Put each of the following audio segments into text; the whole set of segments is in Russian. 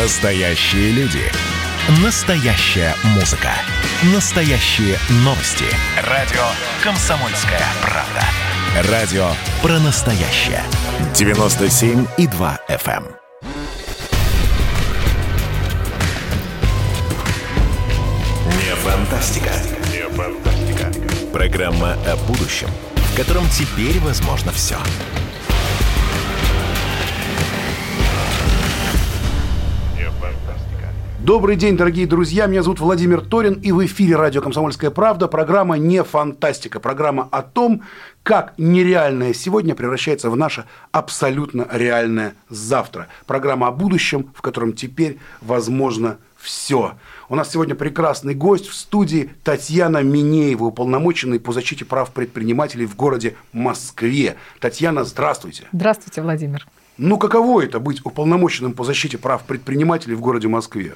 Настоящие люди. Настоящая музыка. Настоящие новости. Радио «Комсомольская правда». Радио про настоящее. 97,2 FM. Не фантастика. Не фантастика. Программа о будущем, в котором теперь возможно все. Добрый день, дорогие друзья. Меня зовут Владимир Торин, и в эфире радио «Комсомольская правда» программа «Не фантастика». Программа о том, как нереальное сегодня превращается в наше абсолютно реальное завтра. Программа о будущем, в котором теперь возможно все. У нас сегодня прекрасный гость в студии Татьяна Минеева, уполномоченный по защите прав предпринимателей в городе Москве. Татьяна, здравствуйте. Здравствуйте, Владимир. Ну, каково это быть уполномоченным по защите прав предпринимателей в городе Москве?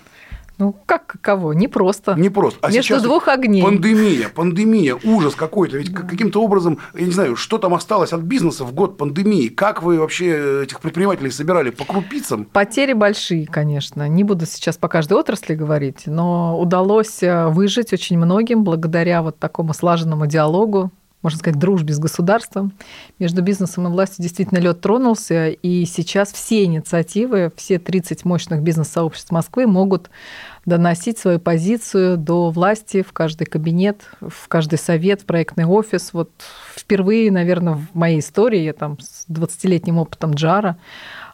Ну, как каково? Непросто. Непросто. А между сейчас двух огней. Пандемия, ужас какой-то. Ведь да. Каким-то образом, я не знаю, что там осталось от бизнеса в год пандемии? Как вы вообще этих предпринимателей собирали? По крупицам? Потери большие, конечно. Не буду сейчас по каждой отрасли говорить, но удалось выжить очень многим благодаря вот такому слаженному диалогу, можно сказать, дружбе с государством. Между бизнесом и властью действительно лед тронулся, и сейчас все инициативы, все 30 мощных бизнес-сообществ Москвы могут доносить свою позицию до власти в каждый кабинет, в каждый совет, в проектный офис. Вот впервые, наверное, в моей истории, я там с 20-летним опытом джара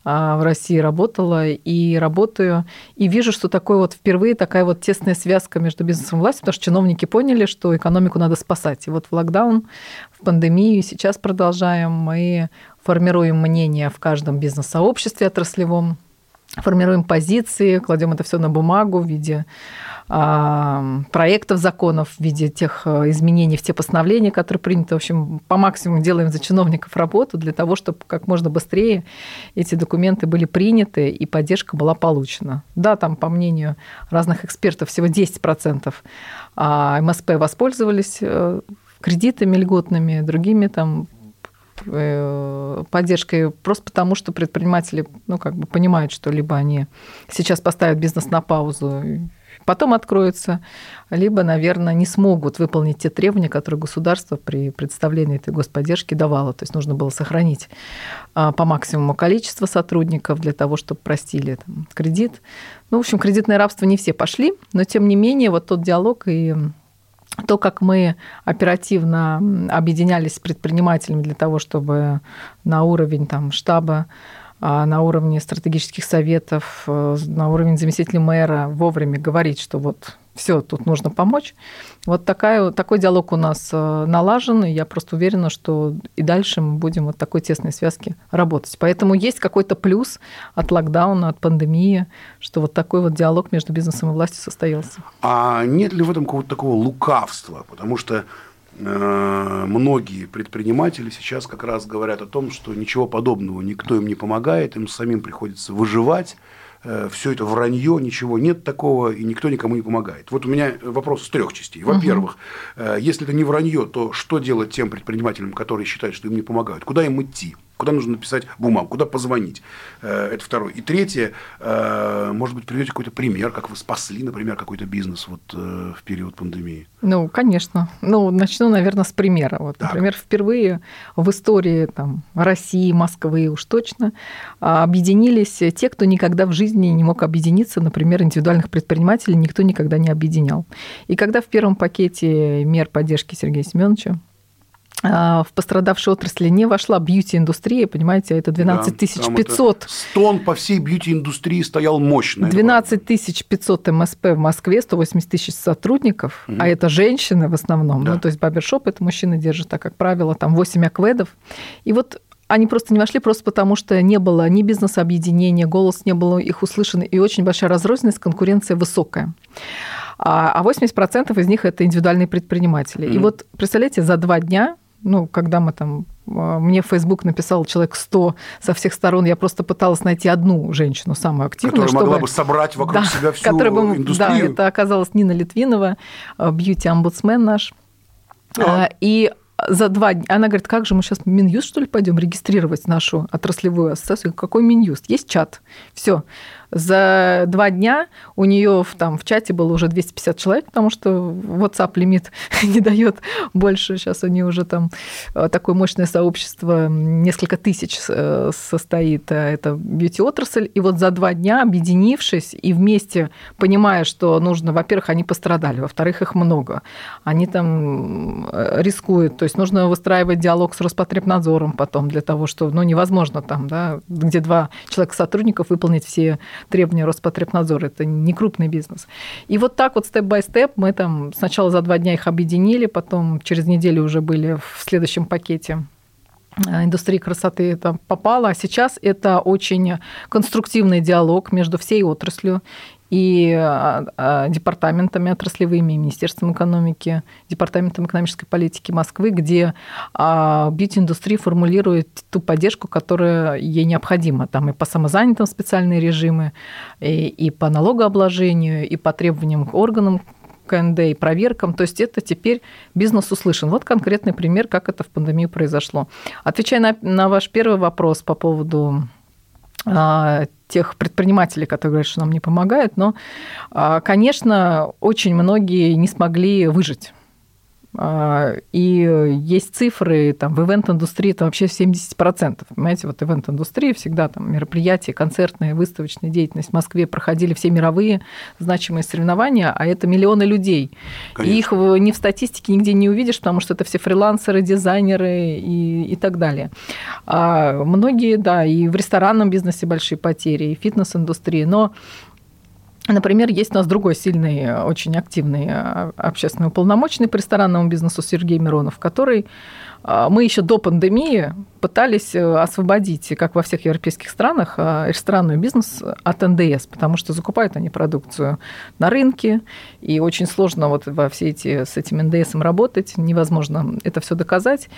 в России работала и работаю, и вижу, что такое вот впервые такая вот тесная связка между бизнесом и властью, потому что чиновники поняли, что экономику надо спасать. И вот в локдаун, в пандемию, сейчас продолжаем, мы формируем мнение в каждом бизнес-сообществе отраслевом, формируем позиции, кладем это все на бумагу в виде проектов законов, в виде тех изменений в те постановления, которые приняты. В общем, по максимуму делаем за чиновников работу для того, чтобы как можно быстрее эти документы были приняты и поддержка была получена. Да, там, по мнению разных экспертов, всего 10% МСП воспользовались кредитами льготными, другими там поддержкой, просто потому, что предприниматели, ну, как бы понимают, что либо они сейчас поставят бизнес на паузу, потом откроются, либо, наверное, не смогут выполнить те требования, которые государство при представлении этой господдержки давало. То есть нужно было сохранить по максимуму количество сотрудников для того, чтобы простили там кредит. Ну, в общем, кредитное рабство не все пошли, но, тем не менее, вот тот диалог и то, как мы оперативно объединялись с предпринимателями для того, чтобы на уровень там штаба, на уровне стратегических советов, на уровень заместителя мэра вовремя говорить, что вот все, тут нужно помочь. Вот такой диалог у нас налажен, и я просто уверена, что и дальше мы будем вот такой тесной связке работать. Поэтому есть какой-то плюс от локдауна, от пандемии, что вот такой вот диалог между бизнесом и властью состоялся. А нет ли в этом какого-то такого лукавства? Потому что многие предприниматели сейчас как раз говорят о том, что ничего подобного, никто им не помогает, им самим приходится выживать, все это вранье, ничего нет такого, и никто никому не помогает. Вот у меня вопрос с трех частей. Во-первых, если это не вранье, то что делать тем предпринимателям, которые считают, что им не помогают? Куда им идти? Куда нужно написать бумагу? Куда позвонить? Это второе. И третье, может быть, приведете какой-то пример, как вы спасли, например, какой-то бизнес вот в период пандемии? Ну, конечно. Ну, начну, наверное, с примера. Вот, например, впервые в истории там России, Москвы уж точно объединились те, кто никогда в жизни не мог объединиться. Например, индивидуальных предпринимателей никто никогда не объединял. И когда в первом пакете мер поддержки Сергея Семеновича в пострадавшей отрасли не вошла бьюти-индустрия, понимаете, это 12 500. Стон по всей бьюти-индустрии стоял мощный. 12 500 МСП в Москве, 180 тысяч сотрудников, а это женщины в основном, да. Ну, то есть барбершоп это мужчины держат, так как правило, там 8 акведов. И вот они просто не вошли, просто потому что не было ни бизнес-объединения, голос не был их услышан, и очень большая разрозненность, конкуренция высокая. А 80% из них это индивидуальные предприниматели. И вот, представляете, за 2 дня, ну, когда мы там... Мне в Facebook написал человек 100 со всех сторон. Я просто пыталась найти одну женщину, самую активную. Которая могла бы собрать вокруг себя всю индустрию. Да, это оказалась Нина Литвинова, бьюти-омбудсмен наш. И за 2 дня... Она говорит, как же мы сейчас в Минюст, что ли, пойдем регистрировать нашу отраслевую ассоциацию? Какой Минюст? Есть чат. Все. За 2 дня у нее в чате было уже 250 человек, потому что WhatsApp лимит не дает больше. Сейчас у нее уже такое мощное сообщество, несколько тысяч состоит. Это бьюти-отрасль. И вот за 2 дня, объединившись и вместе, понимая, что нужно, во-первых, они пострадали, во-вторых, их много. Они рискуют. То есть нужно выстраивать диалог с Роспотребнадзором потом для того, что невозможно где 2 человека сотрудников выполнить все требования Роспотребнадзора. Это не крупный бизнес. И вот так вот степ-бай-степ мы сначала за 2 дня их объединили, потом через неделю уже были в следующем пакете. Индустрия красоты попала. А сейчас это очень конструктивный диалог между всей отраслью и департаментами отраслевыми, Министерством экономики, Департаментом экономической политики Москвы, где бьюти-индустрия формулирует ту поддержку, которая ей необходима. Там и по самозанятым специальные режимы, и по налогообложению, и по требованиям к органам КНД, и проверкам. То есть это теперь бизнес услышан. Вот конкретный пример, как это в пандемию произошло. Отвечая на ваш первый вопрос по поводу тех предпринимателей, которые говорят, что нам не помогают, но, конечно, очень многие не смогли выжить. И есть цифры, в ивент-индустрии вообще 70%. Понимаете, вот ивент-индустрия всегда, мероприятия, концертная, выставочная деятельность в Москве, проходили все мировые значимые соревнования, а это миллионы людей. Конечно. И их ни в статистике нигде не увидишь, потому что это все фрилансеры, дизайнеры и так далее. А многие, и в ресторанном бизнесе большие потери, и в фитнес-индустрии, но... Например, есть у нас другой сильный, очень активный общественный уполномоченный по ресторанному бизнесу Сергей Миронов, который мы еще до пандемии пытались освободить, как во всех европейских странах, ресторанный бизнес от НДС, потому что закупают они продукцию на рынке, и очень сложно с этим НДСом работать, невозможно это все доказать.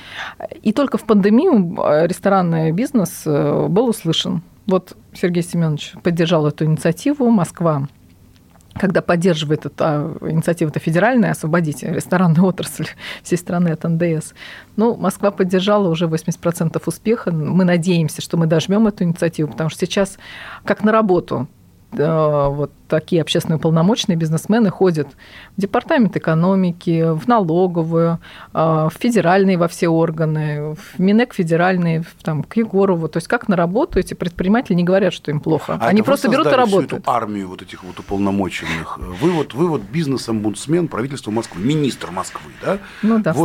И только в пандемию ресторанный бизнес был услышан. Вот Сергей Семенович поддержал эту инициативу. Москва, когда поддерживает инициатива федеральная, освободить ресторанную отрасль всей страны от НДС. Москва поддержала уже 80% успеха. Мы надеемся, что мы дожмем эту инициативу, потому что сейчас как на работу такие общественные уполномоченные бизнесмены ходят в департамент экономики, в налоговую, в федеральные во все органы, в Минэк федеральные, к Егорову. То есть как на работу эти предприниматели не говорят, что им плохо. Они просто берут и работают. Всю эту армию этих уполномоченных. Вы бизнес-омбудсмен правительства Москвы, министр Москвы, да? В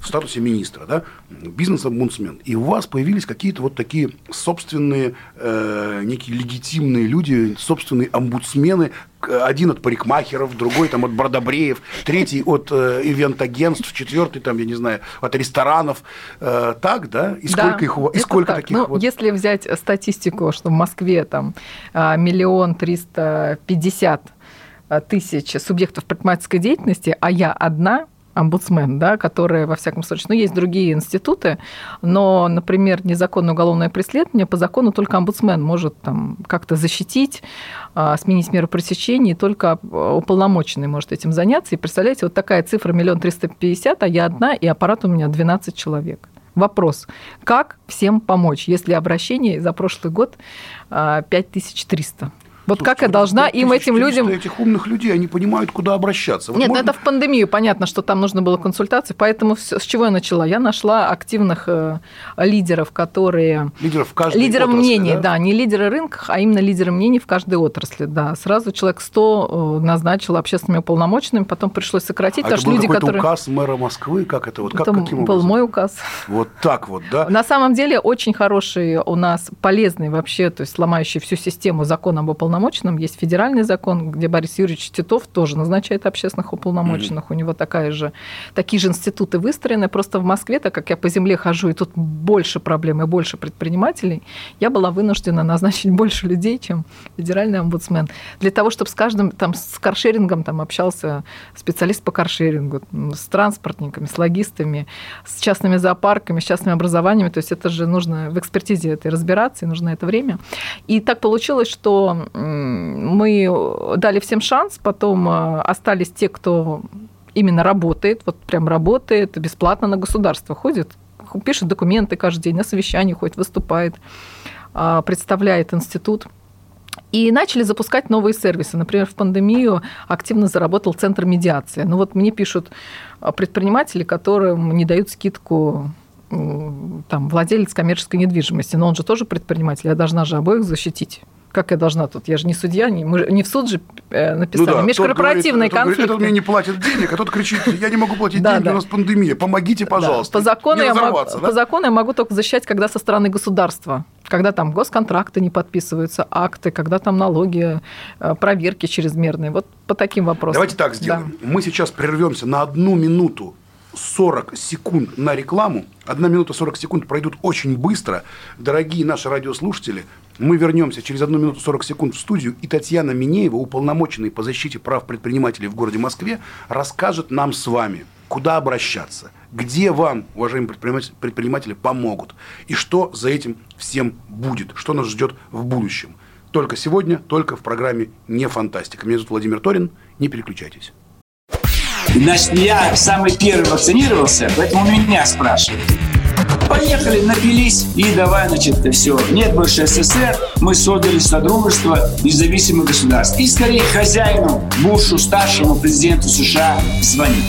статусе министра, да? Бизнес-омбудсмен. И у вас появились какие-то такие собственные, некие легитимные люди, собственные омбудсмены. Один от парикмахеров, другой от бродобреев, третий от ивент-агентств, четвертый от ресторанов. Так, да? И сколько их у вас? И сколько таких? Если взять статистику, что в Москве 1 350 000 субъектов предпринимательской деятельности, а я одна омбудсмен, которая, во всяком случае... есть другие институты, но, например, незаконное уголовное преследование по закону только омбудсмен может как-то защитить, сменить меру пресечения, и только уполномоченный может этим заняться. И, представляете, вот такая цифра 1 350 000, а я одна, и аппарат у меня 12 человек. Вопрос, как всем помочь, если обращений за прошлый год 5300? Как я должна им, этим людям... Этих умных людей, они понимают, куда обращаться. Нет, это в пандемию, понятно, что там нужно было консультации, поэтому с чего я начала? Я нашла активных лидеров, которые... Лидеров в каждой лидеры отрасли, мнений, да? Не лидеры рынка, а именно лидеры мнений в каждой отрасли, да. Сразу человек 100 назначил общественными уполномоченными, потом пришлось сократить. Это был люди, указ мэра Москвы? Как это? Каким был мой указ. Да? На самом деле, очень хороший у нас, полезный вообще, то есть ломающий всю систему закон об уполномоченных. Есть федеральный закон, где Борис Юрьевич Титов тоже назначает общественных уполномоченных. У него такие же институты выстроены. Просто в Москве, так как я по земле хожу, и тут больше проблем и больше предпринимателей, я была вынуждена назначить больше людей, чем федеральный омбудсмен. Для того, чтобы с каждым, с каршерингом общался специалист по каршерингу, с транспортниками, с логистами, с частными зоопарками, с частными образованиями. То есть это же нужно в экспертизе этой разбираться, и нужно это время. И так получилось, что мы дали всем шанс, потом остались те, кто именно работает, прям работает, бесплатно на государство ходит, пишет документы каждый день, на совещания ходит, выступает, представляет институт. И начали запускать новые сервисы. Например, в пандемию активно заработал центр медиации. Ну вот мне пишут предприниматели, которым не дают скидку там, владелец коммерческой недвижимости. Но он же тоже предприниматель, я должна же обоих защитить. Как я должна тут? Я же не судья, мы не в суд же написали. Ну да, межкорпоративные конфликты. Этот мне не платит денег, а тот кричит, я не могу платить деньги, у нас пандемия, помогите, пожалуйста. По закону я могу только защищать, когда со стороны государства. Когда там госконтракты не подписываются, акты, когда там налоги, проверки чрезмерные. Вот по таким вопросам. Давайте так сделаем. Да. Мы сейчас прервемся на 1 минуту 40 секунд на рекламу. 1 минута 40 секунд пройдут очень быстро. Дорогие наши радиослушатели, мы вернемся через 1 минуту 40 секунд в студию, и Татьяна Минеева, уполномоченная по защите прав предпринимателей в городе Москве, расскажет нам с вами, куда обращаться, где вам, уважаемые предприниматели, помогут, и что за этим всем будет, что нас ждет в будущем. Только сегодня, только в программе «Не фантастика». Меня зовут Владимир Торин, не переключайтесь. Значит, я самый первый вакцинировался, поэтому меня спрашивают. Поехали, напились и давай, значит, все. Нет больше СССР, мы создали Содружество независимых государств. И скорее хозяину, Бушу, старшему президенту США звонить.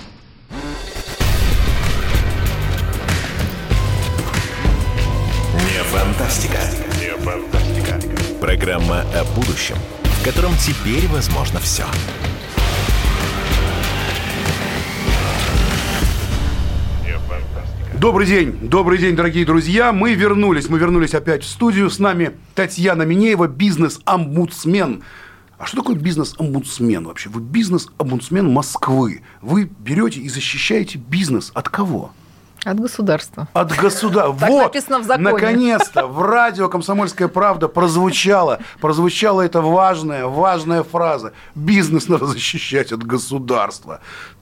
Фантастика. Не фантастика. Программа о будущем, в котором теперь возможно все. Не фантастика. Добрый день, дорогие друзья. Мы вернулись опять в студию. С нами Татьяна Минеева, бизнес-омбудсмен. А что такое бизнес-омбудсмен вообще? Вы бизнес-омбудсмен Москвы. Вы берете и защищаете бизнес от кого? От государства. От государства. Так вот, написано в законе. Наконец-то в радио «Комсомольская правда» прозвучала эта важная фраза. Бизнес надо защищать от государства.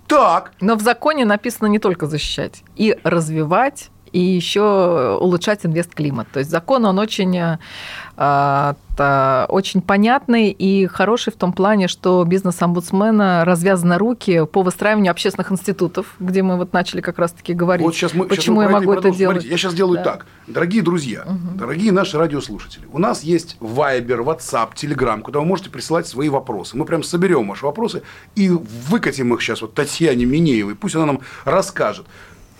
Так. Но в законе написано не только защищать, и развивать, и еще улучшать инвестклимат. То есть закон, он очень понятный и хороший в том плане, что бизнес-омбудсмена развязаны руки по выстраиванию общественных институтов, где мы вот начали как раз-таки говорить, вот сейчас мы, почему сейчас я могу это делать. Смотрите, я сейчас делаю так. Дорогие друзья, дорогие наши радиослушатели, у нас есть Viber, WhatsApp, Telegram, куда вы можете присылать свои вопросы. Мы прям соберем ваши вопросы и выкатим их сейчас вот Татьяне Минеевой. Пусть она нам расскажет.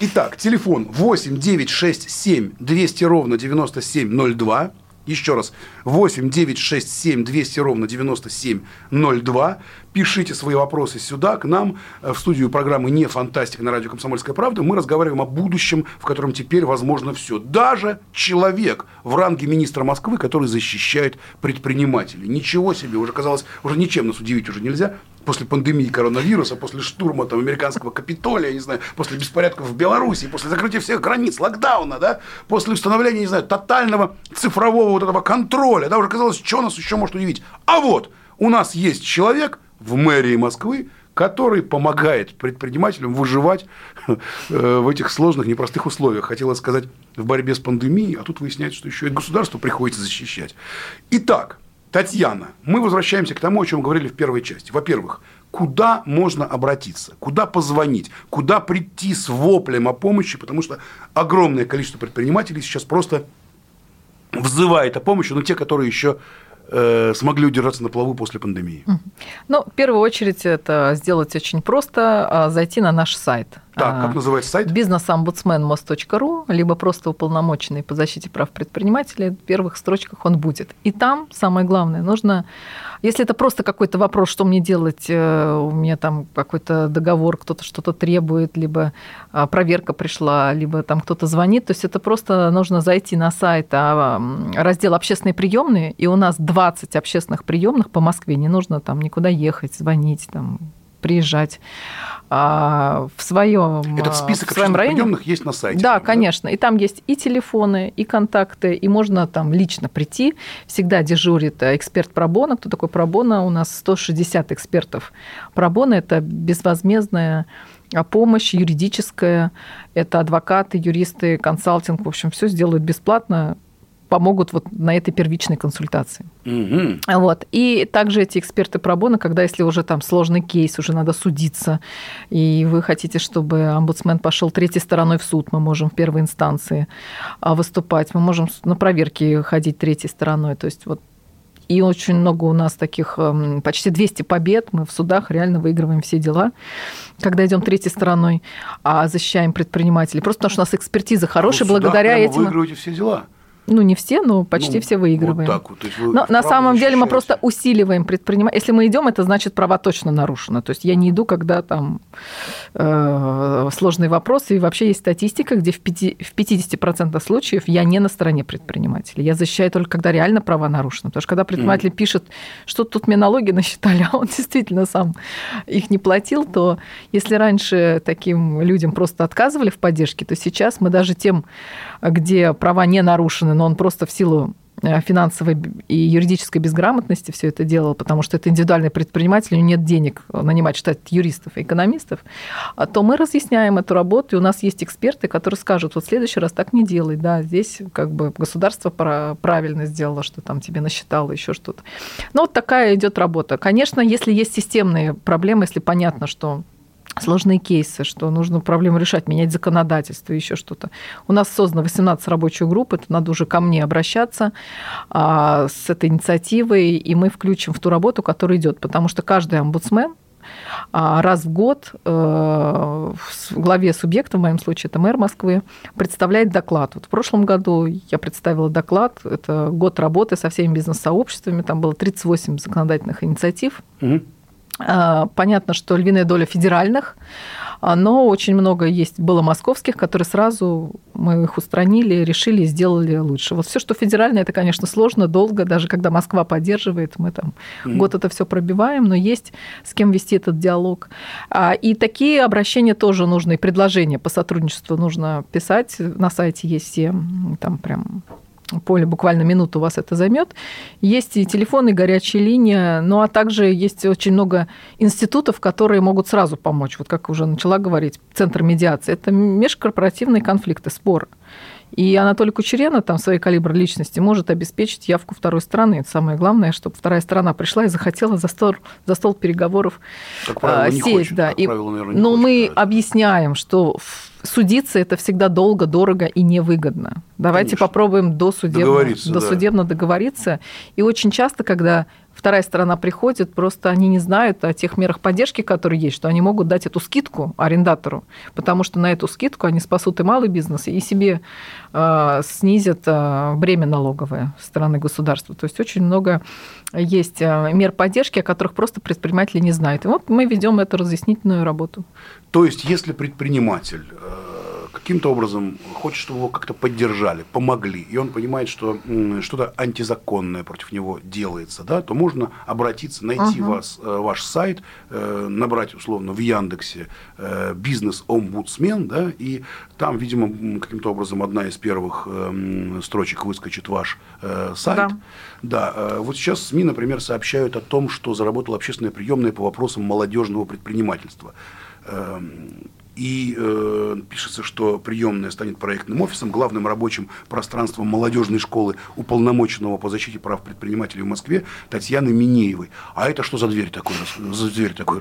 Итак, телефон 8 967 200 ровно 97 02. Еще раз, 8 967 200 ровно 97 02. Пишите свои вопросы сюда, к нам, в студию программы «Не фантастика» на радио «Комсомольская правда». Мы разговариваем о будущем, в котором теперь возможно все. Даже человек в ранге министра Москвы, который защищает предпринимателей. Ничего себе, уже казалось, уже ничем нас удивить уже нельзя. После пандемии коронавируса, после штурма там, американского Капитолия, не знаю, после беспорядков в Беларуси, после закрытия всех границ, локдауна, да, после установления, не знаю, тотального цифрового вот этого контроля, да, уже казалось, что нас еще может удивить. А вот у нас есть человек в мэрии Москвы, который помогает предпринимателям выживать в этих сложных, непростых условиях. Хотела сказать, в борьбе с пандемией, а тут выясняется, что еще и государство приходится защищать. Итак, Татьяна, мы возвращаемся к тому, о чем говорили в первой части. Во-первых, куда можно обратиться, куда позвонить, куда прийти с воплем о помощи, потому что огромное количество предпринимателей сейчас просто взывает о помощи, но те, которые еще смогли удержаться на плаву после пандемии. Ну, в первую очередь, это сделать очень просто, зайти на наш сайт. Так, как называется сайт? businessombudsmanmos.ru, либо просто уполномоченный по защите прав предпринимателей, в первых строчках он будет. И там, самое главное, нужно, если это просто какой-то вопрос, что мне делать, у меня там какой-то договор, кто-то что-то требует, либо проверка пришла, либо там кто-то звонит, то есть это просто нужно зайти на сайт, раздел «Общественные приемные», и у нас 20 общественных приемных по Москве, не нужно там никуда ехать, звонить, там, приезжать в своем, этот список в своем районе. Приемных есть на сайте. Да, конечно. Да? И там есть и телефоны, и контакты, и можно там лично прийти. Всегда дежурит эксперт пробона. Кто такой пробона? У нас 160 экспертов пробона. Это безвозмездная помощь юридическая. Это адвокаты, юристы, консалтинг. В общем, все сделают бесплатно. Помогут вот на этой первичной консультации. Угу. Вот. И также эти эксперты пробона, когда если уже там сложный кейс, уже надо судиться, и вы хотите, чтобы омбудсмен пошел третьей стороной в суд, мы можем в первой инстанции выступать, мы можем на проверки ходить третьей стороной. То есть вот. И очень много у нас таких, почти 200 побед, мы в судах реально выигрываем все дела, когда идем третьей стороной, а защищаем предпринимателей. Просто потому что у нас экспертиза хорошая, ну, благодаря этим... Вы выигрываете все дела. Ну, не все, но почти все выигрываем. Вот так вот. Но на самом деле мы просто усиливаем предпринимателей. Если мы идем, это значит, права точно нарушены. То есть я не иду, когда там сложные вопросы. И вообще есть статистика, где в 50% случаев я не на стороне предпринимателей. Я защищаю только, когда реально права нарушены. Потому что когда предприниматель пишет, что тут мне налоги насчитали, а он действительно сам их не платил, то если раньше таким людям просто отказывали в поддержке, то сейчас мы даже тем, где права не нарушены, но он просто в силу финансовой и юридической безграмотности все это делал, потому что это индивидуальный предприниматель, у него нет денег нанимать штат юристов и экономистов, то мы разъясняем эту работу, и у нас есть эксперты, которые скажут, вот в следующий раз так не делай, да, здесь как бы государство правильно сделало, что там тебе насчитало еще что-то. Но вот такая идет работа. Конечно, если есть системные проблемы, если понятно, что сложные кейсы, что нужно проблему решать, менять законодательство, еще что-то. У нас создано 18 рабочих групп, это надо уже ко мне обращаться с этой инициативой, и мы включим в ту работу, которая идет, потому что каждый омбудсмен раз в год в главе субъекта, в моем случае это мэр Москвы, представляет доклад. Вот в прошлом году я представила доклад, это год работы со всеми бизнес-сообществами, там было 38 законодательных инициатив. Понятно, что львиная доля федеральных, но очень много есть было московских, которые сразу мы их устранили, решили и сделали лучше. Вот все, что федеральное, это, конечно, сложно, долго, даже когда Москва поддерживает, мы там год это все пробиваем, но есть с кем вести этот диалог. И такие обращения тоже нужны, и предложения по сотрудничеству нужно писать. На сайте есть все там прям... поле, буквально минуту у вас это займет. Есть и телефоны, и горячая линия, ну а также есть очень много институтов, которые могут сразу помочь. Вот как уже начала говорить, Центр медиации. Это межкорпоративные конфликты, споры. И Анатолий Кучеренко там своей калибр личности может обеспечить явку второй стороны. Это самое главное, чтобы вторая сторона пришла и захотела за стол переговоров сесть. Да. Но мы объясняем, что судиться это всегда долго, дорого и невыгодно. Давайте попробуем досудебно договориться. И очень часто, когда вторая сторона приходит, просто они не знают о тех мерах поддержки, которые есть, что они могут дать эту скидку арендатору, потому что на эту скидку они спасут и малый бизнес, и себе снизят бремя налоговое со стороны государства. То есть очень много есть мер поддержки, о которых просто предприниматели не знают. И вот мы ведем эту разъяснительную работу. То есть если предприниматель каким-то образом хочет, чтобы его как-то поддержали, помогли, и он понимает, что что-то антизаконное против него делается, да, то можно обратиться, найти ваш сайт, набрать условно в Яндексе «бизнес-омбудсмен», да, и там, видимо, каким-то образом одна из первых строчек выскочит ваш сайт. Да. Вот сейчас СМИ, например, сообщают о том, что заработала общественная приемная по вопросам молодежного предпринимательства. И пишется, что приемная станет проектным офисом, главным рабочим пространством молодежной школы, уполномоченного по защите прав предпринимателей в Москве Татьяны Минеевой. А это что за дверь такой?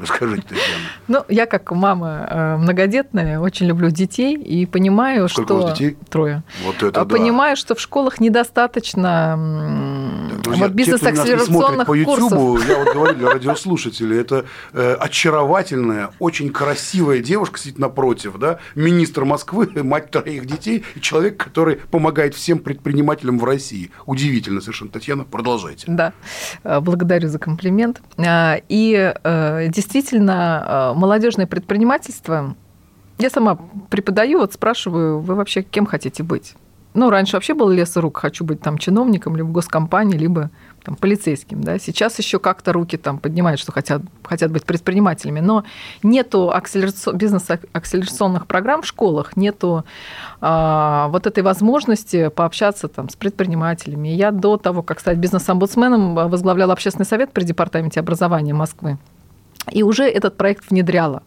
Расскажите, Татьяна. Ну, я как мама многодетная, очень люблю детей и понимаю, сколько у вас детей? 3. Вот это понимаю, что в школах недостаточно бизнес-акселерационных курсов. Те, кто нас смотрит по YouTube, я вот говорю для радиослушателей, это очаровательная, очень красивая девушка сидит напротив, да, министр Москвы, мать 3 детей, и человек, который помогает всем предпринимателям в России. Удивительно совершенно. Татьяна, продолжайте. Да, благодарю за комплимент. И действительно, молодежное предпринимательство, я сама преподаю, вот спрашиваю, вы вообще кем хотите быть? Ну, раньше вообще был лес рук, хочу быть там чиновником, либо госкомпанией, либо там полицейским, да. Сейчас еще как-то руки там поднимают, что хотят быть предпринимателями, но нету бизнес-акселерационных программ в школах, нету вот этой возможности пообщаться там с предпринимателями. Я до того, как стать бизнес-омбудсменом, возглавляла общественный совет при департаменте образования Москвы. И уже этот проект внедряла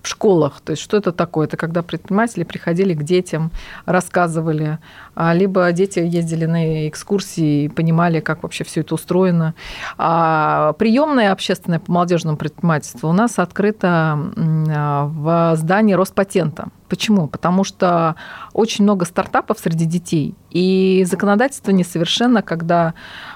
в школах. То есть что это такое? Это когда предприниматели приходили к детям, рассказывали, либо дети ездили на экскурсии и понимали, как вообще все это устроено. А приемная общественная по молодежному предпринимательству у нас открыта в здании Роспатента. Почему? Потому что очень много стартапов среди детей, и законодательство несовершенно, когда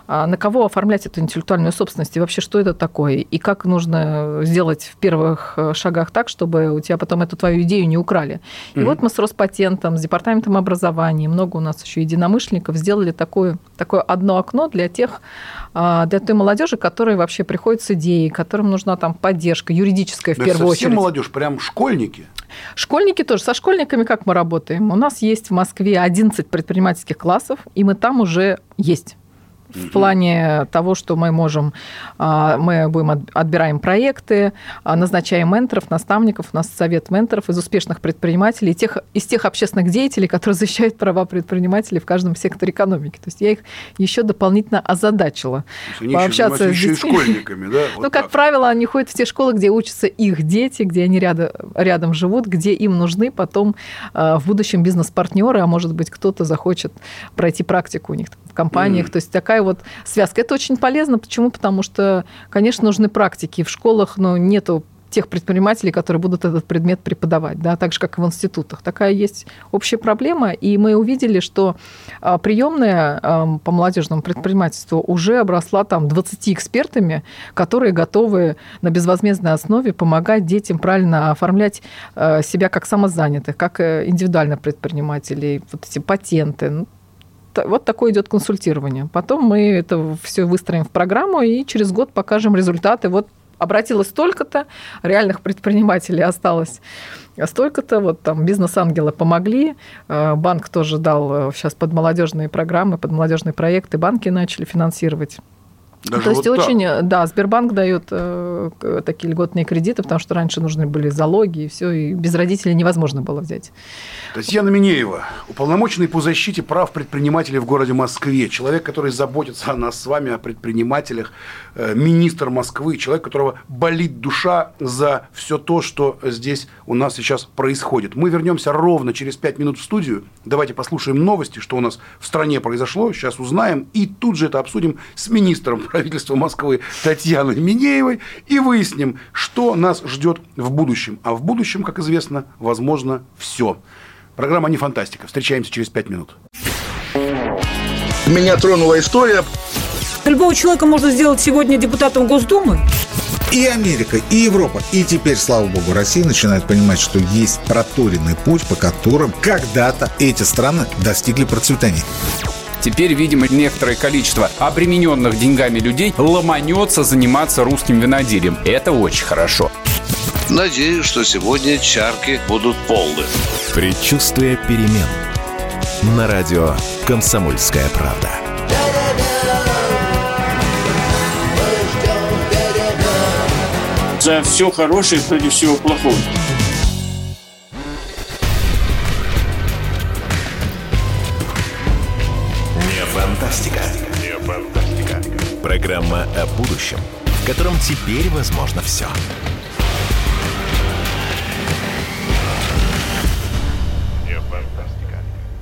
на кого оформлять эту интеллектуальную собственность, и вообще что это такое, и как нужно сделать в первых шагах так, чтобы у тебя потом эту твою идею не украли. И вот мы с Роспатентом, с Департаментом образования, много у нас еще единомышленников, сделали такое одно окно для той молодежи, которая вообще приходит с идеей, которым нужна там поддержка юридическая в первую очередь. Совсем молодежь, прям школьники? Школьники тоже. Со школьниками как мы работаем? У нас есть в Москве 11 предпринимательских классов, и мы там уже есть. В плане того, что мы отбираем проекты, назначаем менторов, наставников, у нас совет менторов из успешных предпринимателей, из тех общественных деятелей, которые защищают права предпринимателей в каждом секторе экономики. То есть я их еще дополнительно озадачила. То есть они пообщаться еще и школьниками, да? Вот как правило, они ходят в те школы, где учатся их дети, где они рядом живут, где им нужны потом в будущем бизнес-партнеры, а может быть, кто-то захочет пройти практику у них в компаниях. То есть такая вот связка. Это очень полезно. Почему? Потому что, конечно, нужны практики. В школах, нету тех предпринимателей, которые будут этот предмет преподавать, да, так же, как и в институтах. Такая есть общая проблема, и мы увидели, что приемная по молодежному предпринимательству уже обросла там 20 экспертами, которые готовы на безвозмездной основе помогать детям правильно оформлять себя как самозанятых, как индивидуальных предпринимателей, вот эти патенты. Вот такое идет консультирование. Потом мы это все выстроим в программу и через год покажем результаты. Вот обратилось столько-то, реальных предпринимателей осталось столько-то. Вот там бизнес-ангелы помогли, банк тоже дал сейчас под молодежные программы, под молодежные проекты, банки начали финансировать. Даже Сбербанк дает такие льготные кредиты, потому что раньше нужны были залоги, и все, и без родителей невозможно было взять. Татьяна Минеева, уполномоченный по защите прав предпринимателей в городе Москве, человек, который заботится о нас с вами, о предпринимателях, министр Москвы, человек, которого болит душа за все то, что здесь у нас сейчас происходит. Мы вернемся ровно через 5 минут в студию. Давайте послушаем новости, что у нас в стране произошло, сейчас узнаем, и тут же это обсудим с министром правительства Москвы Татьяны Минеевой и выясним, что нас ждет в будущем. А в будущем, как известно, возможно все. Программа «Не фантастика». Встречаемся через 5 минут. Меня тронула история. Любого человека можно сделать сегодня депутатом Госдумы. И Америка, и Европа. И теперь, слава богу, Россия начинает понимать, что есть проторенный путь, по которым когда-то эти страны достигли процветания. Теперь, видимо, некоторое количество обремененных деньгами людей ломанется заниматься русским виноделием. Это очень хорошо. Надеюсь, что сегодня чарки будут полны. Предчувствие перемен. На радио «Комсомольская правда». За все хорошее против всего плохого. Программа о будущем, в котором теперь возможно все.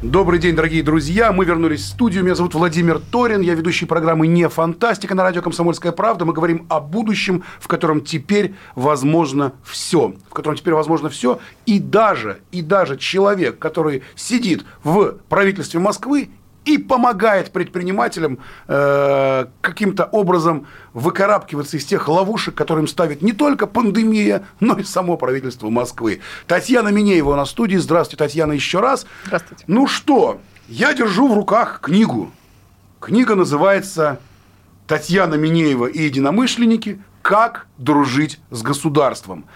Добрый день, дорогие друзья. Мы вернулись в студию. Меня зовут Владимир Торин. Я ведущий программы «Не фантастика» на радио «Комсомольская правда». Мы говорим о будущем, в котором теперь возможно все. В котором теперь возможно все. И даже человек, который сидит в правительстве Москвы и помогает предпринимателям каким-то образом выкарабкиваться из тех ловушек, которые им ставит не только пандемия, но и само правительство Москвы. Татьяна Минеева у нас в студии. Здравствуйте, Татьяна, еще раз. Здравствуйте. Ну что, я держу в руках книгу. Книга называется «Татьяна Минеева и единомышленники. Как дружить с государством».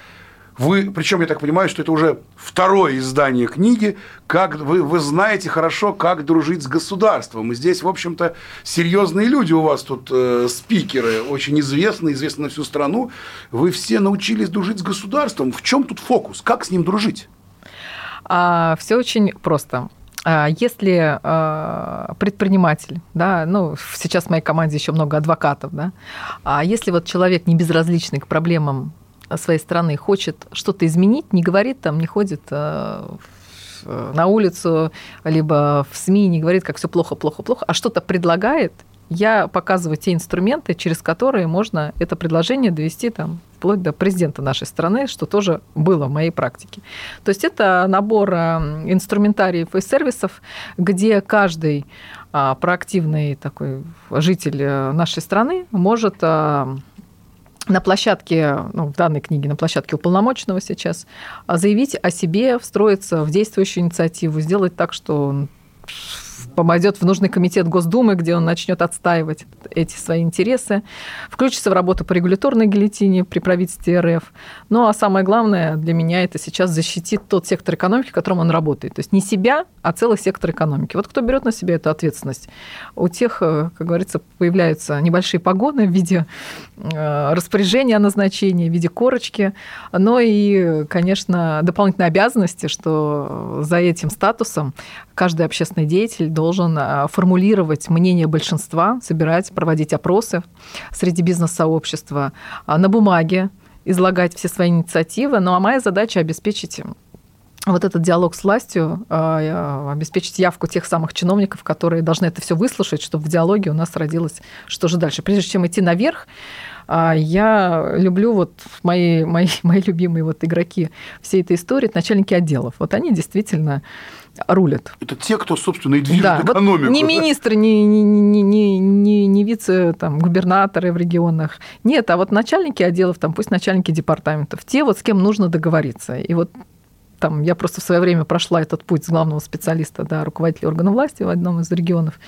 Вы, причем я так понимаю, что это уже второе издание книги, как вы знаете хорошо, как дружить с государством. И здесь, в общем-то, серьезные люди у вас тут, спикеры, очень известные, известны на всю страну. Вы все научились дружить с государством. В чем тут фокус? Как с ним дружить? Все очень просто. Если предприниматель, да, ну, сейчас в моей команде еще много адвокатов, да, а если вот человек не безразличный к проблемам своей страны, хочет что-то изменить, не говорит там, не ходит на улицу, либо в СМИ, не говорит, как все плохо, плохо, плохо, а что-то предлагает, я показываю те инструменты, через которые можно это предложение довести там, вплоть до президента нашей страны, что тоже было в моей практике. То есть это набор инструментариев и сервисов, где каждый проактивный такой житель нашей страны может на площадке, ну, в данной книге, на площадке уполномоченного сейчас, заявить о себе, встроиться в действующую инициативу, сделать так, что он попадет в нужный комитет Госдумы, где он начнет отстаивать эти свои интересы, включится в работу по регуляторной гильотине при правительстве РФ. Ну, а самое главное для меня это сейчас защитит тот сектор экономики, в котором он работает. То есть не себя, а целый сектор экономики. Вот кто берет на себя эту ответственность? У тех, как говорится, появляются небольшие погоны в виде распоряжения о назначении, в виде корочки, но и, конечно, дополнительные обязанности, что за этим статусом каждый общественный деятель должен формулировать мнение большинства, собирать, проводить опросы среди бизнес-сообщества, на бумаге излагать все свои инициативы. Ну а моя задача обеспечить вот этот диалог с властью, обеспечить явку тех самых чиновников, которые должны это все выслушать, чтобы в диалоге у нас родилось, что же дальше. Прежде чем идти наверх, я люблю вот мои любимые вот игроки всей этой истории, это начальники отделов. Вот они действительно рулят. Это те, кто, собственно, и движет экономику. Вот не министры, не вице-губернаторы в регионах. Нет, а вот начальники отделов, там, пусть начальники департаментов, те, вот, с кем нужно договориться. И вот там, я просто в свое время прошла этот путь с главного специалиста до руководителя органов власти в одном из регионов.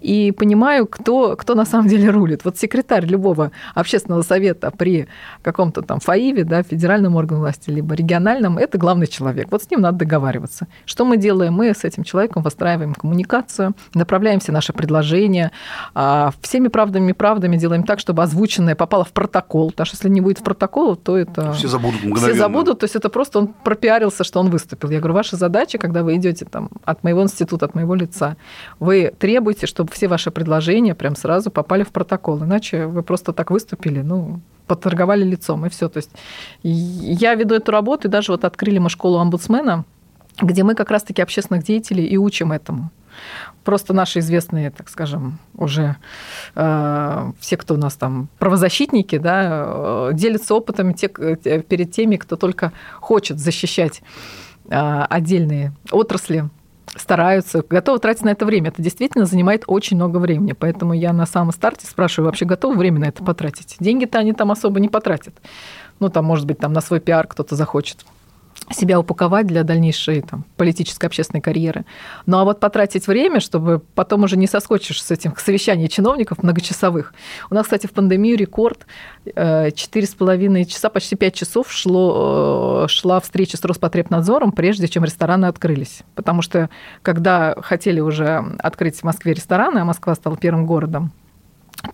И понимаю, кто на самом деле рулит. Вот секретарь любого общественного совета при каком-то там ФАИВе, да, федеральном органе власти, либо региональном, это главный человек. Вот с ним надо договариваться. Что мы делаем? Мы с этим человеком выстраиваем коммуникацию, направляем все наши предложения, всеми правдами делаем так, чтобы озвученное попало в протокол. Потому что если не будет в протокол, то это... Все забудут мгновенно. Все забудут, то есть это просто он пропиарился, что он выступил. Я говорю, ваша задача, когда вы идете там, от моего института, от моего лица, вы требуете, чтобы все ваши предложения прям сразу попали в протокол. Иначе вы просто так выступили, ну, поторговали лицом, и все. То есть я веду эту работу, и даже вот открыли мы школу омбудсмена, где мы как раз-таки общественных деятелей и учим этому. Просто наши известные, так скажем, уже все, кто у нас там правозащитники, да, делятся опытом перед теми, кто только хочет защищать отдельные отрасли, стараются, готовы тратить на это время. Это действительно занимает очень много времени. Поэтому я на самом старте спрашиваю, вообще готовы время на это потратить? Деньги-то они там особо не потратят. Ну, там, может быть, там на свой пиар кто-то захочет себя упаковать для дальнейшей там, политической, общественной карьеры. Ну, а вот потратить время, чтобы потом уже не соскочишь с этим совещанием чиновников многочасовых. У нас, кстати, в пандемию рекорд 4,5 часа, почти 5 часов шла встреча с Роспотребнадзором, прежде чем рестораны открылись. Потому что, когда хотели уже открыть в Москве рестораны, а Москва стала первым городом,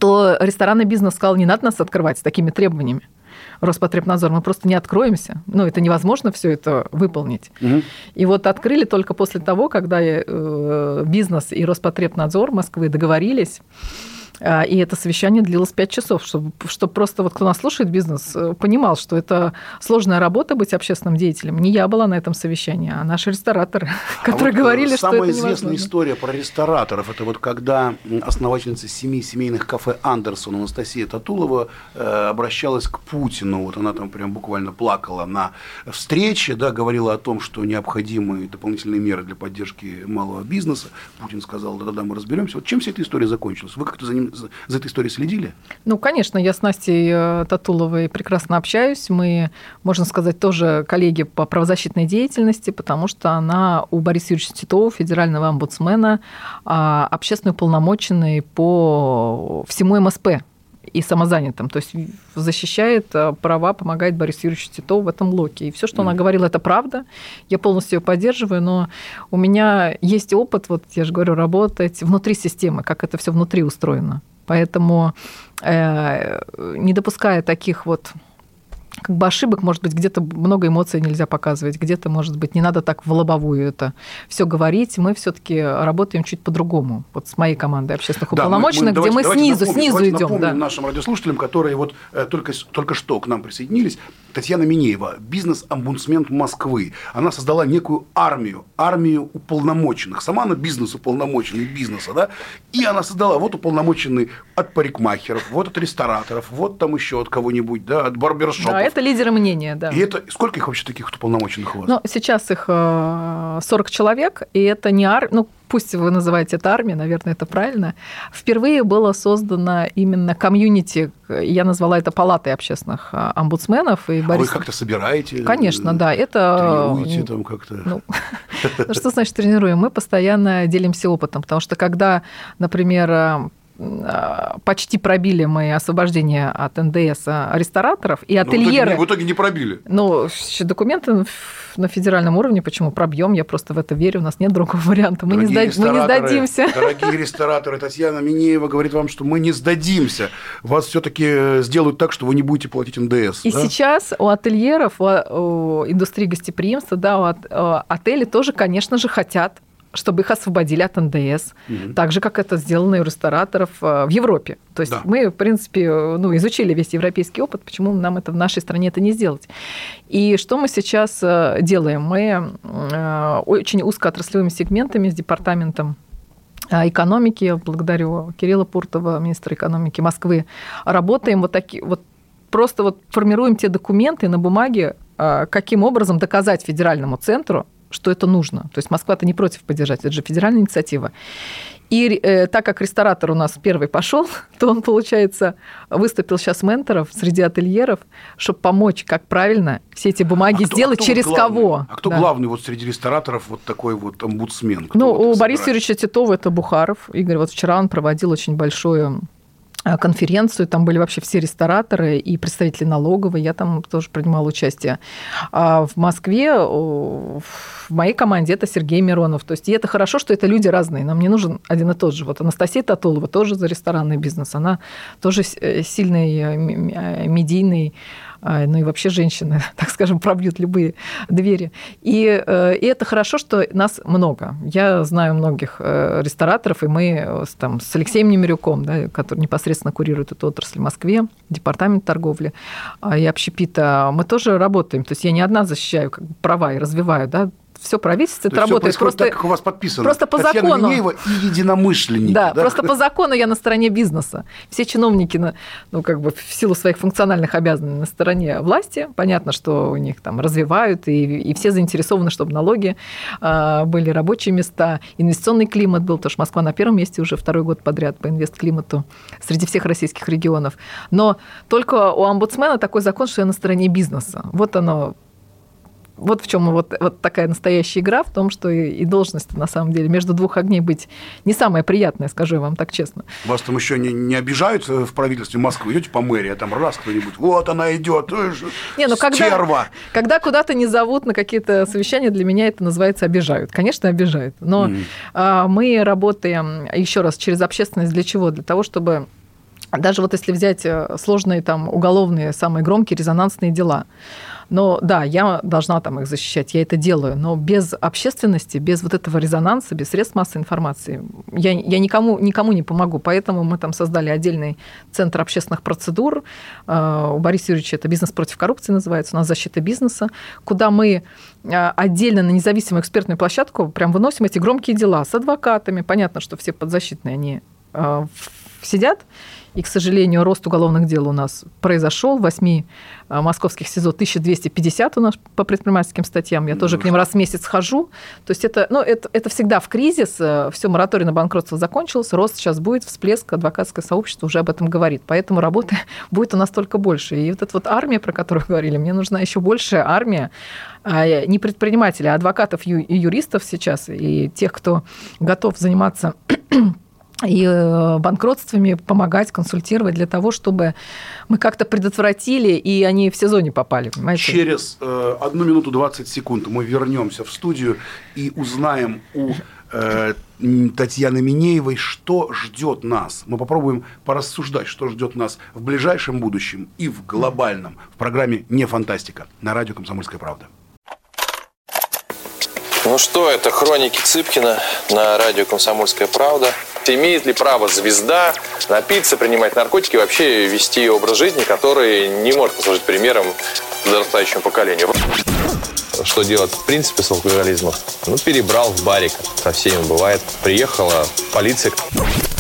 то ресторанный бизнес сказал, не надо нас открывать с такими требованиями. Роспотребнадзор, мы просто не откроемся. Ну, это невозможно все это выполнить. Угу. И вот открыли только после того, когда бизнес и Роспотребнадзор Москвы договорились, и это совещание длилось 5 часов, чтобы просто вот кто нас слушает, бизнес, понимал, что это сложная работа быть общественным деятелем. Не я была на этом совещании, а наши рестораторы, которые вот говорили, что это невозможно. Самая известная история про рестораторов, это вот когда основательница семьи семейных кафе Андерсон Анастасия Татулова обращалась к Путину, вот она там прям буквально плакала на встрече, да, говорила о том, что необходимы дополнительные меры для поддержки малого бизнеса. Путин сказал, да-да-да, мы разберемся. Вот чем вся эта история закончилась? Вы как-то за этой историей следили? Ну, конечно, я с Настей Татуловой прекрасно общаюсь. Мы, можно сказать, тоже коллеги по правозащитной деятельности, потому что она у Бориса Юрьевича Титова, федерального омбудсмена, общественный уполномоченный по всему МСП. и самозанятым. То есть защищает права, помогает Борису Юрьевичу Титову в этом блоке. И все, что она говорила, это правда. Я полностью ее поддерживаю, но у меня есть опыт, вот я же говорю, работать внутри системы, как это все внутри устроено. Поэтому не допуская таких вот как бы ошибок, может быть, где-то много эмоций нельзя показывать, где-то, может быть, не надо так в лобовую это все говорить. Мы все-таки работаем чуть по-другому. Вот с моей командой общественных уполномоченных, да, мы снизу идем. Давайте напомним нашим радиослушателям, которые вот только что к нам присоединились. Татьяна Минеева, бизнес-омбудсмен Москвы. Она создала некую армию уполномоченных. Сама она бизнес-уполномоченный бизнеса, да? И она создала вот уполномоченный от парикмахеров, вот от рестораторов, вот там еще от кого-нибудь, да, от барбершопов. Да, это лидеры мнения, да. И это сколько их вообще таких уполномоченных у вас? Ну, сейчас их 40 человек, и это не армия, ну, пусть вы называете это армией, наверное, это правильно. Впервые было создано именно комьюнити, я назвала это палатой общественных омбудсменов. И Борис... А вы как-то собираете? Конечно, да. Это... Тренируете там как-то? Ну, что значит тренируем? Мы постоянно делимся опытом, потому что когда, например... Почти пробили мы освобождение от НДС рестораторов и ательеры. Но в итоге не пробили. Ну, документы на федеральном уровне, почему пробьем? Я просто в это верю, у нас нет другого варианта. Мы не сдадимся. Дорогие рестораторы, Татьяна Минеева говорит вам, что мы не сдадимся. Вас все-таки сделают так, что вы не будете платить НДС. И да? Сейчас у ательеров, у индустрии гостеприимства, да, отели тоже, конечно же, хотят, чтобы их освободили от НДС, так же, как это сделано и у рестораторов в Европе. То есть мы, в принципе, изучили весь европейский опыт, почему нам это в нашей стране это не сделать. И что мы сейчас делаем? Мы очень узкоотраслевыми сегментами с департаментом экономики, я благодарю Кирилла Пуртова, министра экономики Москвы, работаем просто формируем те документы на бумаге, каким образом доказать федеральному центру, что это нужно. То есть Москва-то не против поддержать, это же федеральная инициатива. И так как ресторатор у нас первый пошел, то он, получается, выступил сейчас ментором среди ательеров, чтобы помочь, как правильно все эти бумаги сделать, кто через главный? Кого. А кто главный вот среди рестораторов вот такой вот омбудсмен? Ну, у Бориса Юрьевича Титова это Бухаров. Игорь, вот вчера он проводил очень большую конференцию, там были вообще все рестораторы и представители налоговой, я там тоже принимала участие. А в Москве, в моей команде, это Сергей Миронов. То есть и это хорошо, что это люди разные, нам не нужен один и тот же. Вот Анастасия Татулова тоже за ресторанный бизнес, она тоже сильный медийный, ну и вообще женщины, так скажем, пробьют любые двери. И это хорошо, что нас много. Я знаю многих рестораторов, и мы там, с Алексеем Немерюком, да, который непосредственно курирует эту отрасль в Москве, департамент торговли и общепита, мы тоже работаем. То есть я не одна защищаю права и развиваю, да, все правительство, это работает. Просто так, как у вас подписано. Просто по Татьяна закону. Минеева и единомышленники. Да, просто по закону я на стороне бизнеса. Все чиновники, в силу своих функциональных обязанностей на стороне власти. Понятно, что у них там развивают, и все заинтересованы, чтобы налоги были, рабочие места, инвестиционный климат был, потому что Москва на первом месте уже второй год подряд по инвестклимату среди всех российских регионов. Но только у омбудсмена такой закон, что я на стороне бизнеса. Вот оно. Вот в чем вот такая настоящая игра, в том, что и должность на самом деле между двух огней быть не самая приятная, скажу я вам так честно. Вас там еще не обижают в правительстве Москвы? Идете по мэрии, а там раз кто-нибудь, вот она идет, стерва. Когда куда-то не зовут на какие-то совещания, для меня это называется обижают. Конечно, обижают. Но мы работаем, еще раз, через общественность для чего? Для того, чтобы... Даже вот если взять сложные там уголовные, самые громкие, резонансные дела. Но да, я должна там их защищать, я это делаю, но без общественности, без вот этого резонанса, без средств массовой информации я никому не помогу. Поэтому мы там создали отдельный центр общественных процедур. У Бориса Юрьевича это «Бизнес против коррупции» называется, у нас защита бизнеса, куда мы отдельно на независимую экспертную площадку прям выносим эти громкие дела с адвокатами. Понятно, что все подзащитные, они сидят. И, к сожалению, рост уголовных дел у нас произошел. В 8 московских СИЗО 1250 у нас по предпринимательским статьям. Я тоже к ним раз в месяц хожу. То есть это всегда в кризис. Все, мораторий на банкротство закончился. Рост сейчас будет, всплеск, адвокатское сообщество уже об этом говорит. Поэтому работы будет у нас только больше. И вот эта вот армия, про которую говорили, мне нужна еще большая армия не предпринимателей, а адвокатов и юристов сейчас, и тех, кто готов заниматься и банкротствами помогать, консультировать для того, чтобы мы как-то предотвратили, и они в сезон не попали. Понимаете? Через 1 минуту 20 секунд мы вернемся в студию и узнаем у Татьяны Минеевой, что ждет нас. Мы попробуем порассуждать, что ждет нас в ближайшем будущем и в глобальном в программе «Не фантастика» на радио «Комсомольская правда». Ну что, это хроники Цыпкина на радио «Комсомольская правда». Имеет ли право звезда напиться, принимать наркотики и вообще вести образ жизни, который не может послужить примером подрастающему поколению? Что делать в принципе с алкоголизмом? Ну, перебрал в барик, со всеми бывает. Приехала полиция.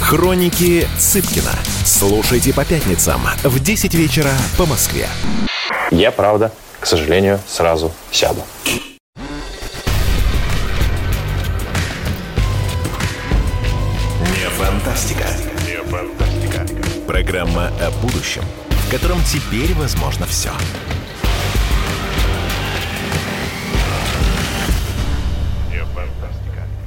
Хроники Цыпкина. Слушайте по пятницам в 10 вечера по Москве. Я, правда, к сожалению, сразу сяду. Не фантастика. Не фантастика. Программа о будущем, в котором теперь возможно все.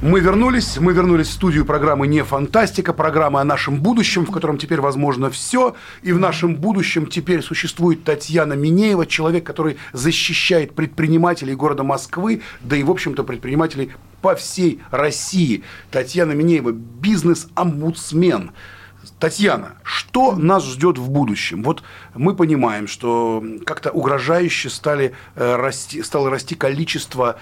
Мы вернулись в студию программы «Не фантастика», программы о нашем будущем, в котором теперь возможно все, и в нашем будущем теперь существует Татьяна Минеева, человек, который защищает предпринимателей города Москвы, да и, в общем-то, предпринимателей по всей России. Татьяна Минеева, бизнес-омбудсмен. Татьяна, что нас ждет в будущем? Вот мы понимаем, что как-то угрожающе стало расти количество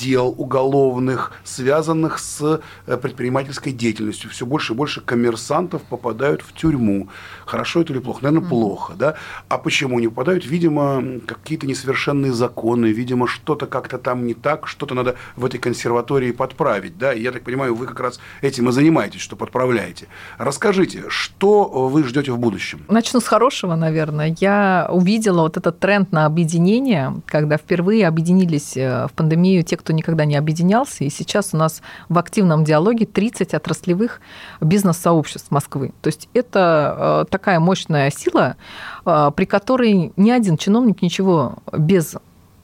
дел уголовных, связанных с предпринимательской деятельностью. Все больше и больше коммерсантов попадают в тюрьму. Хорошо это или плохо? Наверное, плохо, да? А почему не попадают? Видимо, какие-то несовершенные законы, видимо, что-то как-то там не так, что-то надо в этой консерватории подправить, да? И я так понимаю, вы как раз этим и занимаетесь, что подправляете. Расскажите, что вы ждете в будущем? Начну с хорошего, наверное. Я увидела вот этот тренд на объединение, когда впервые объединились в пандемию те, кто никогда не объединялся. И сейчас у нас в активном диалоге 30 отраслевых бизнес-сообществ Москвы. То есть это такая мощная сила, при которой ни один чиновник ничего без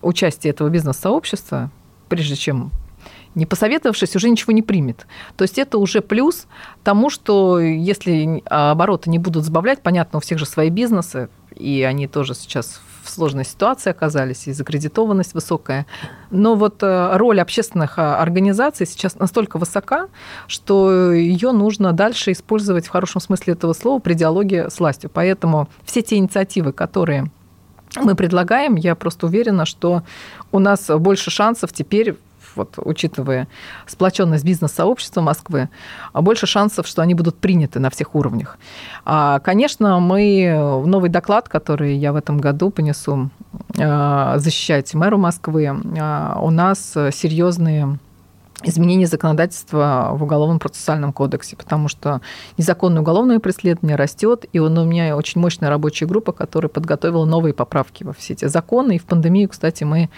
участия этого бизнес-сообщества, прежде чем не посоветовавшись, уже ничего не примет. То есть это уже плюс тому, что если обороты не будут сбавлять, понятно, у всех же свои бизнесы, и они тоже сейчас в сложной ситуации оказались, и закредитованность высокая. Но вот роль общественных организаций сейчас настолько высока, что ее нужно дальше использовать в хорошем смысле этого слова при диалоге с властью. Поэтому все те инициативы, которые мы предлагаем, я просто уверена, что у нас больше шансов теперь, вот, учитывая сплоченность бизнес-сообщества Москвы, больше шансов, что они будут приняты на всех уровнях. Конечно, мы новый доклад, который я в этом году понесу, защищать мэру Москвы, у нас серьезные изменение законодательства в Уголовно-процессуальном кодексе, потому что незаконное уголовное преследование растет, и у меня очень мощная рабочая группа, которая подготовила новые поправки во все эти законы. И в пандемию, кстати, мы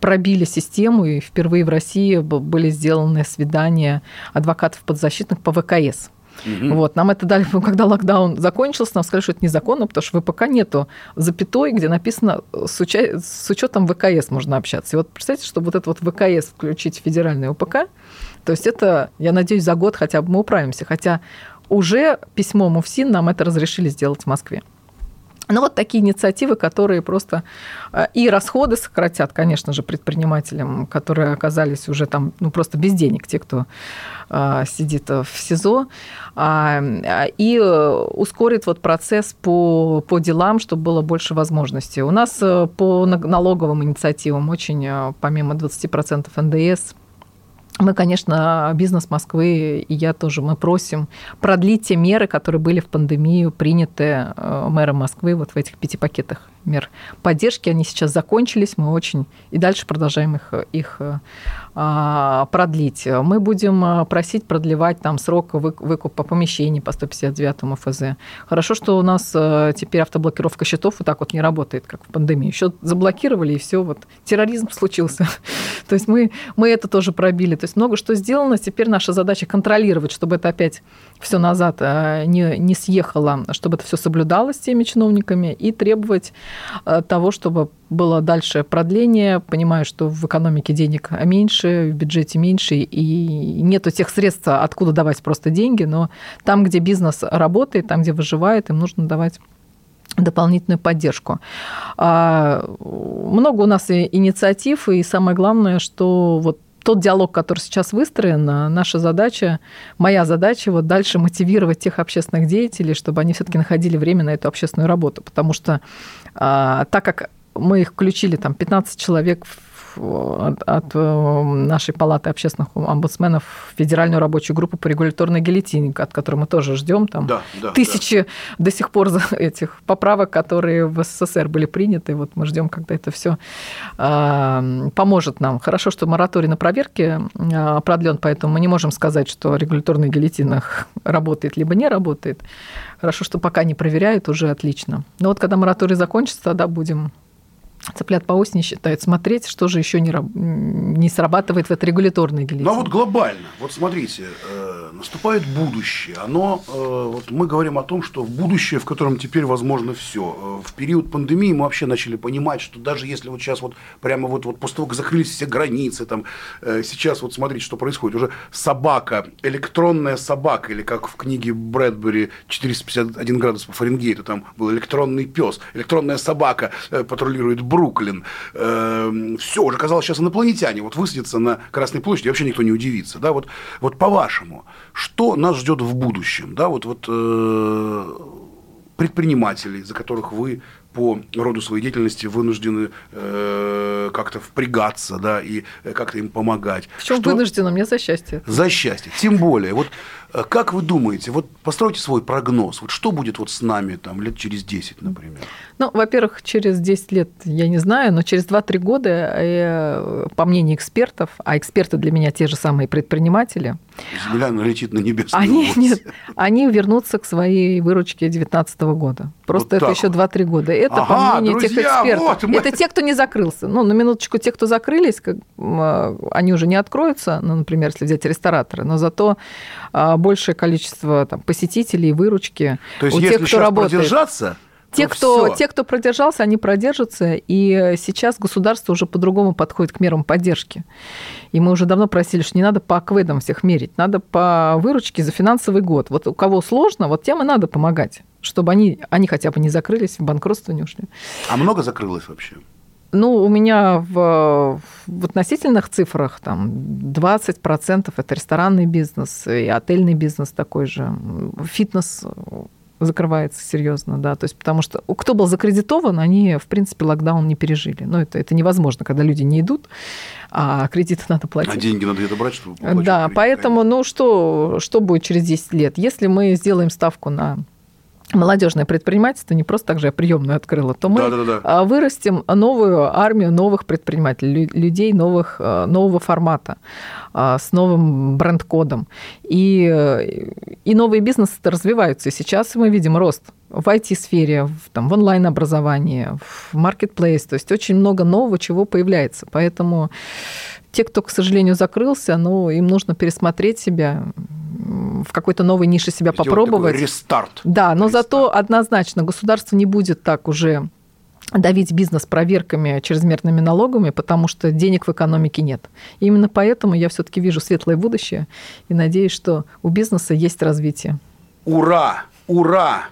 пробили систему, и впервые в России были сделаны свидания адвокатов подзащитных по ВКС. Угу. Вот, нам это дали, когда локдаун закончился, нам сказали, что это незаконно, потому что в ВПК нету запятой, где написано с учетом ВКС можно общаться. И вот представьте, чтобы вот это вот ВКС включить в федеральный УПК, то есть это, я надеюсь, за год хотя бы мы управимся, хотя уже письмом УФСИН нам это разрешили сделать в Москве. Ну, вот такие инициативы, которые просто и расходы сократят, конечно же, предпринимателям, которые оказались уже там, ну, просто без денег, те, кто сидит в СИЗО, и ускорит вот процесс по делам, чтобы было больше возможностей. У нас по налоговым инициативам очень, помимо 20% НДС, Мы, конечно, бизнес Москвы, и я тоже, мы просим продлить те меры, которые были в пандемию приняты мэром Москвы вот в этих 5 пакетах мер поддержки. Они сейчас закончились, мы очень и дальше продолжаем их продлить. Мы будем просить продлевать там срок выкупа помещений по 159 ФЗ. Хорошо, что у нас теперь автоблокировка счетов вот так вот не работает, как в пандемии. Счет заблокировали, и все, вот терроризм случился. То есть мы это тоже пробили. То есть много что сделано. Теперь наша задача контролировать, чтобы это опять все назад не съехало, чтобы это все соблюдалось теми чиновниками, и требовать того, чтобы было дальше продление. Понимаю, что в экономике денег меньше, в бюджете меньше, и нету тех средств, откуда давать просто деньги, но там, где бизнес работает, там, где выживает, им нужно давать дополнительную поддержку. Много у нас инициатив, и самое главное, что вот тот диалог, который сейчас выстроен, наша задача, моя задача, вот дальше мотивировать тех общественных деятелей, чтобы они все-таки находили время на эту общественную работу, потому что так как мы их включили, там, 15 человек от нашей палаты общественных омбудсменов в федеральную рабочую группу по регуляторной гильотине, от которой мы тоже ждем там тысячи до сих пор этих поправок, которые в СССР были приняты. Вот мы ждем, когда это все поможет нам. Хорошо, что мораторий на проверки продлен, поэтому мы не можем сказать, что регуляторная гильотина работает либо не работает. Хорошо, что пока не проверяют, уже отлично. Но вот когда мораторий закончится, тогда будем цыплят по осени считают, смотреть, что же еще не срабатывает в этой регуляторной гильотине. Ну, а вот глобально, вот смотрите, наступает будущее. Вот мы говорим о том, что в будущее, в котором теперь возможно все. В период пандемии мы вообще начали понимать, что даже если вот сейчас вот прямо вот после того, как закрылись все границы, там, сейчас вот смотрите, что происходит. Уже собака, электронная собака, или как в книге Брэдбери 451 градус по Фаренгейту, там был электронный пес, электронная собака патрулирует Бруклин. Все, уже казалось, сейчас инопланетяне вот высадятся на Красной площади, вообще никто не удивится. Да? Вот по-вашему, что нас ждет в будущем? Да? Предпринимателей, за которых вы по роду своей деятельности вынуждены как-то впрягаться, да, и как-то им помогать. В чем вынуждены? Мне за счастье. За счастье. Тем более. Вот как вы думаете, вот постройте свой прогноз, вот что будет вот с нами там, лет через 10, например? Ну, во-первых, через 10 лет я не знаю, но через 2-3 года, по мнению экспертов, а эксперты для меня те же самые предприниматели, земля налетит на небесную область. Они вернутся к своей выручке 2019 года. Просто вот это еще 2-3 года. Это по мнению тех экспертов. Вот это те, кто не закрылся. Ну, на минуточку, те, кто закрылись, они уже не откроются, ну, например, если взять рестораторы, но зато большее количество там посетителей, выручки. То есть, у тех, кто работает. Те, кто продержался, они продержатся, и сейчас государство уже по-другому подходит к мерам поддержки. И мы уже давно просили, что не надо по акведам всех мерить, надо по выручке за финансовый год. Вот у кого сложно, вот тем и надо помогать, чтобы они хотя бы не закрылись, в банкротство не ушли. А много закрылось вообще? Ну, у меня в относительных цифрах там 20% это ресторанный бизнес, и отельный бизнес такой же, фитнес закрывается серьезно, да, то есть потому что кто был закредитован, они, в принципе, локдаун не пережили. Но это невозможно, когда люди не идут, а кредиты надо платить. А деньги надо где-то брать, чтобы получить. Да, кредит, поэтому, конечно. Ну, что будет через 10 лет? Если мы сделаем ставку на молодежное предпринимательство, не просто так же я приемную открыла, то мы вырастим новую армию новых предпринимателей, людей нового формата, с новым бренд-кодом. И новые бизнесы развиваются. И сейчас мы видим рост в IT-сфере, в онлайн-образовании, в маркетплейс. То есть очень много нового, чего появляется. Поэтому те, кто, к сожалению, закрылся, им нужно пересмотреть себя, в какой-то новой нише себя сделать, попробовать. Такой рестарт. Да, но зато однозначно государство не будет так уже давить бизнес проверками, чрезмерными налогами, потому что денег в экономике нет. И именно поэтому я все-таки вижу светлое будущее и надеюсь, что у бизнеса есть развитие. Ура! Ура!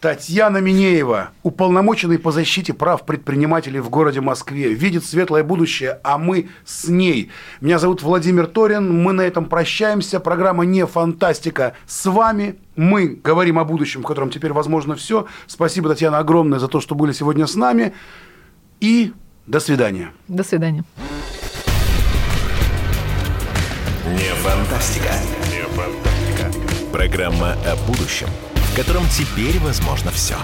Татьяна Минеева, уполномоченный по защите прав предпринимателей в городе Москве, видит светлое будущее, а мы с ней. Меня зовут Владимир Торин, мы на этом прощаемся. Программа «Не фантастика» с вами. Мы говорим о будущем, в котором теперь возможно все. Спасибо, Татьяна, огромное за то, что были сегодня с нами. И до свидания. До свидания. Не фантастика. Программа о будущем, в котором теперь возможно все.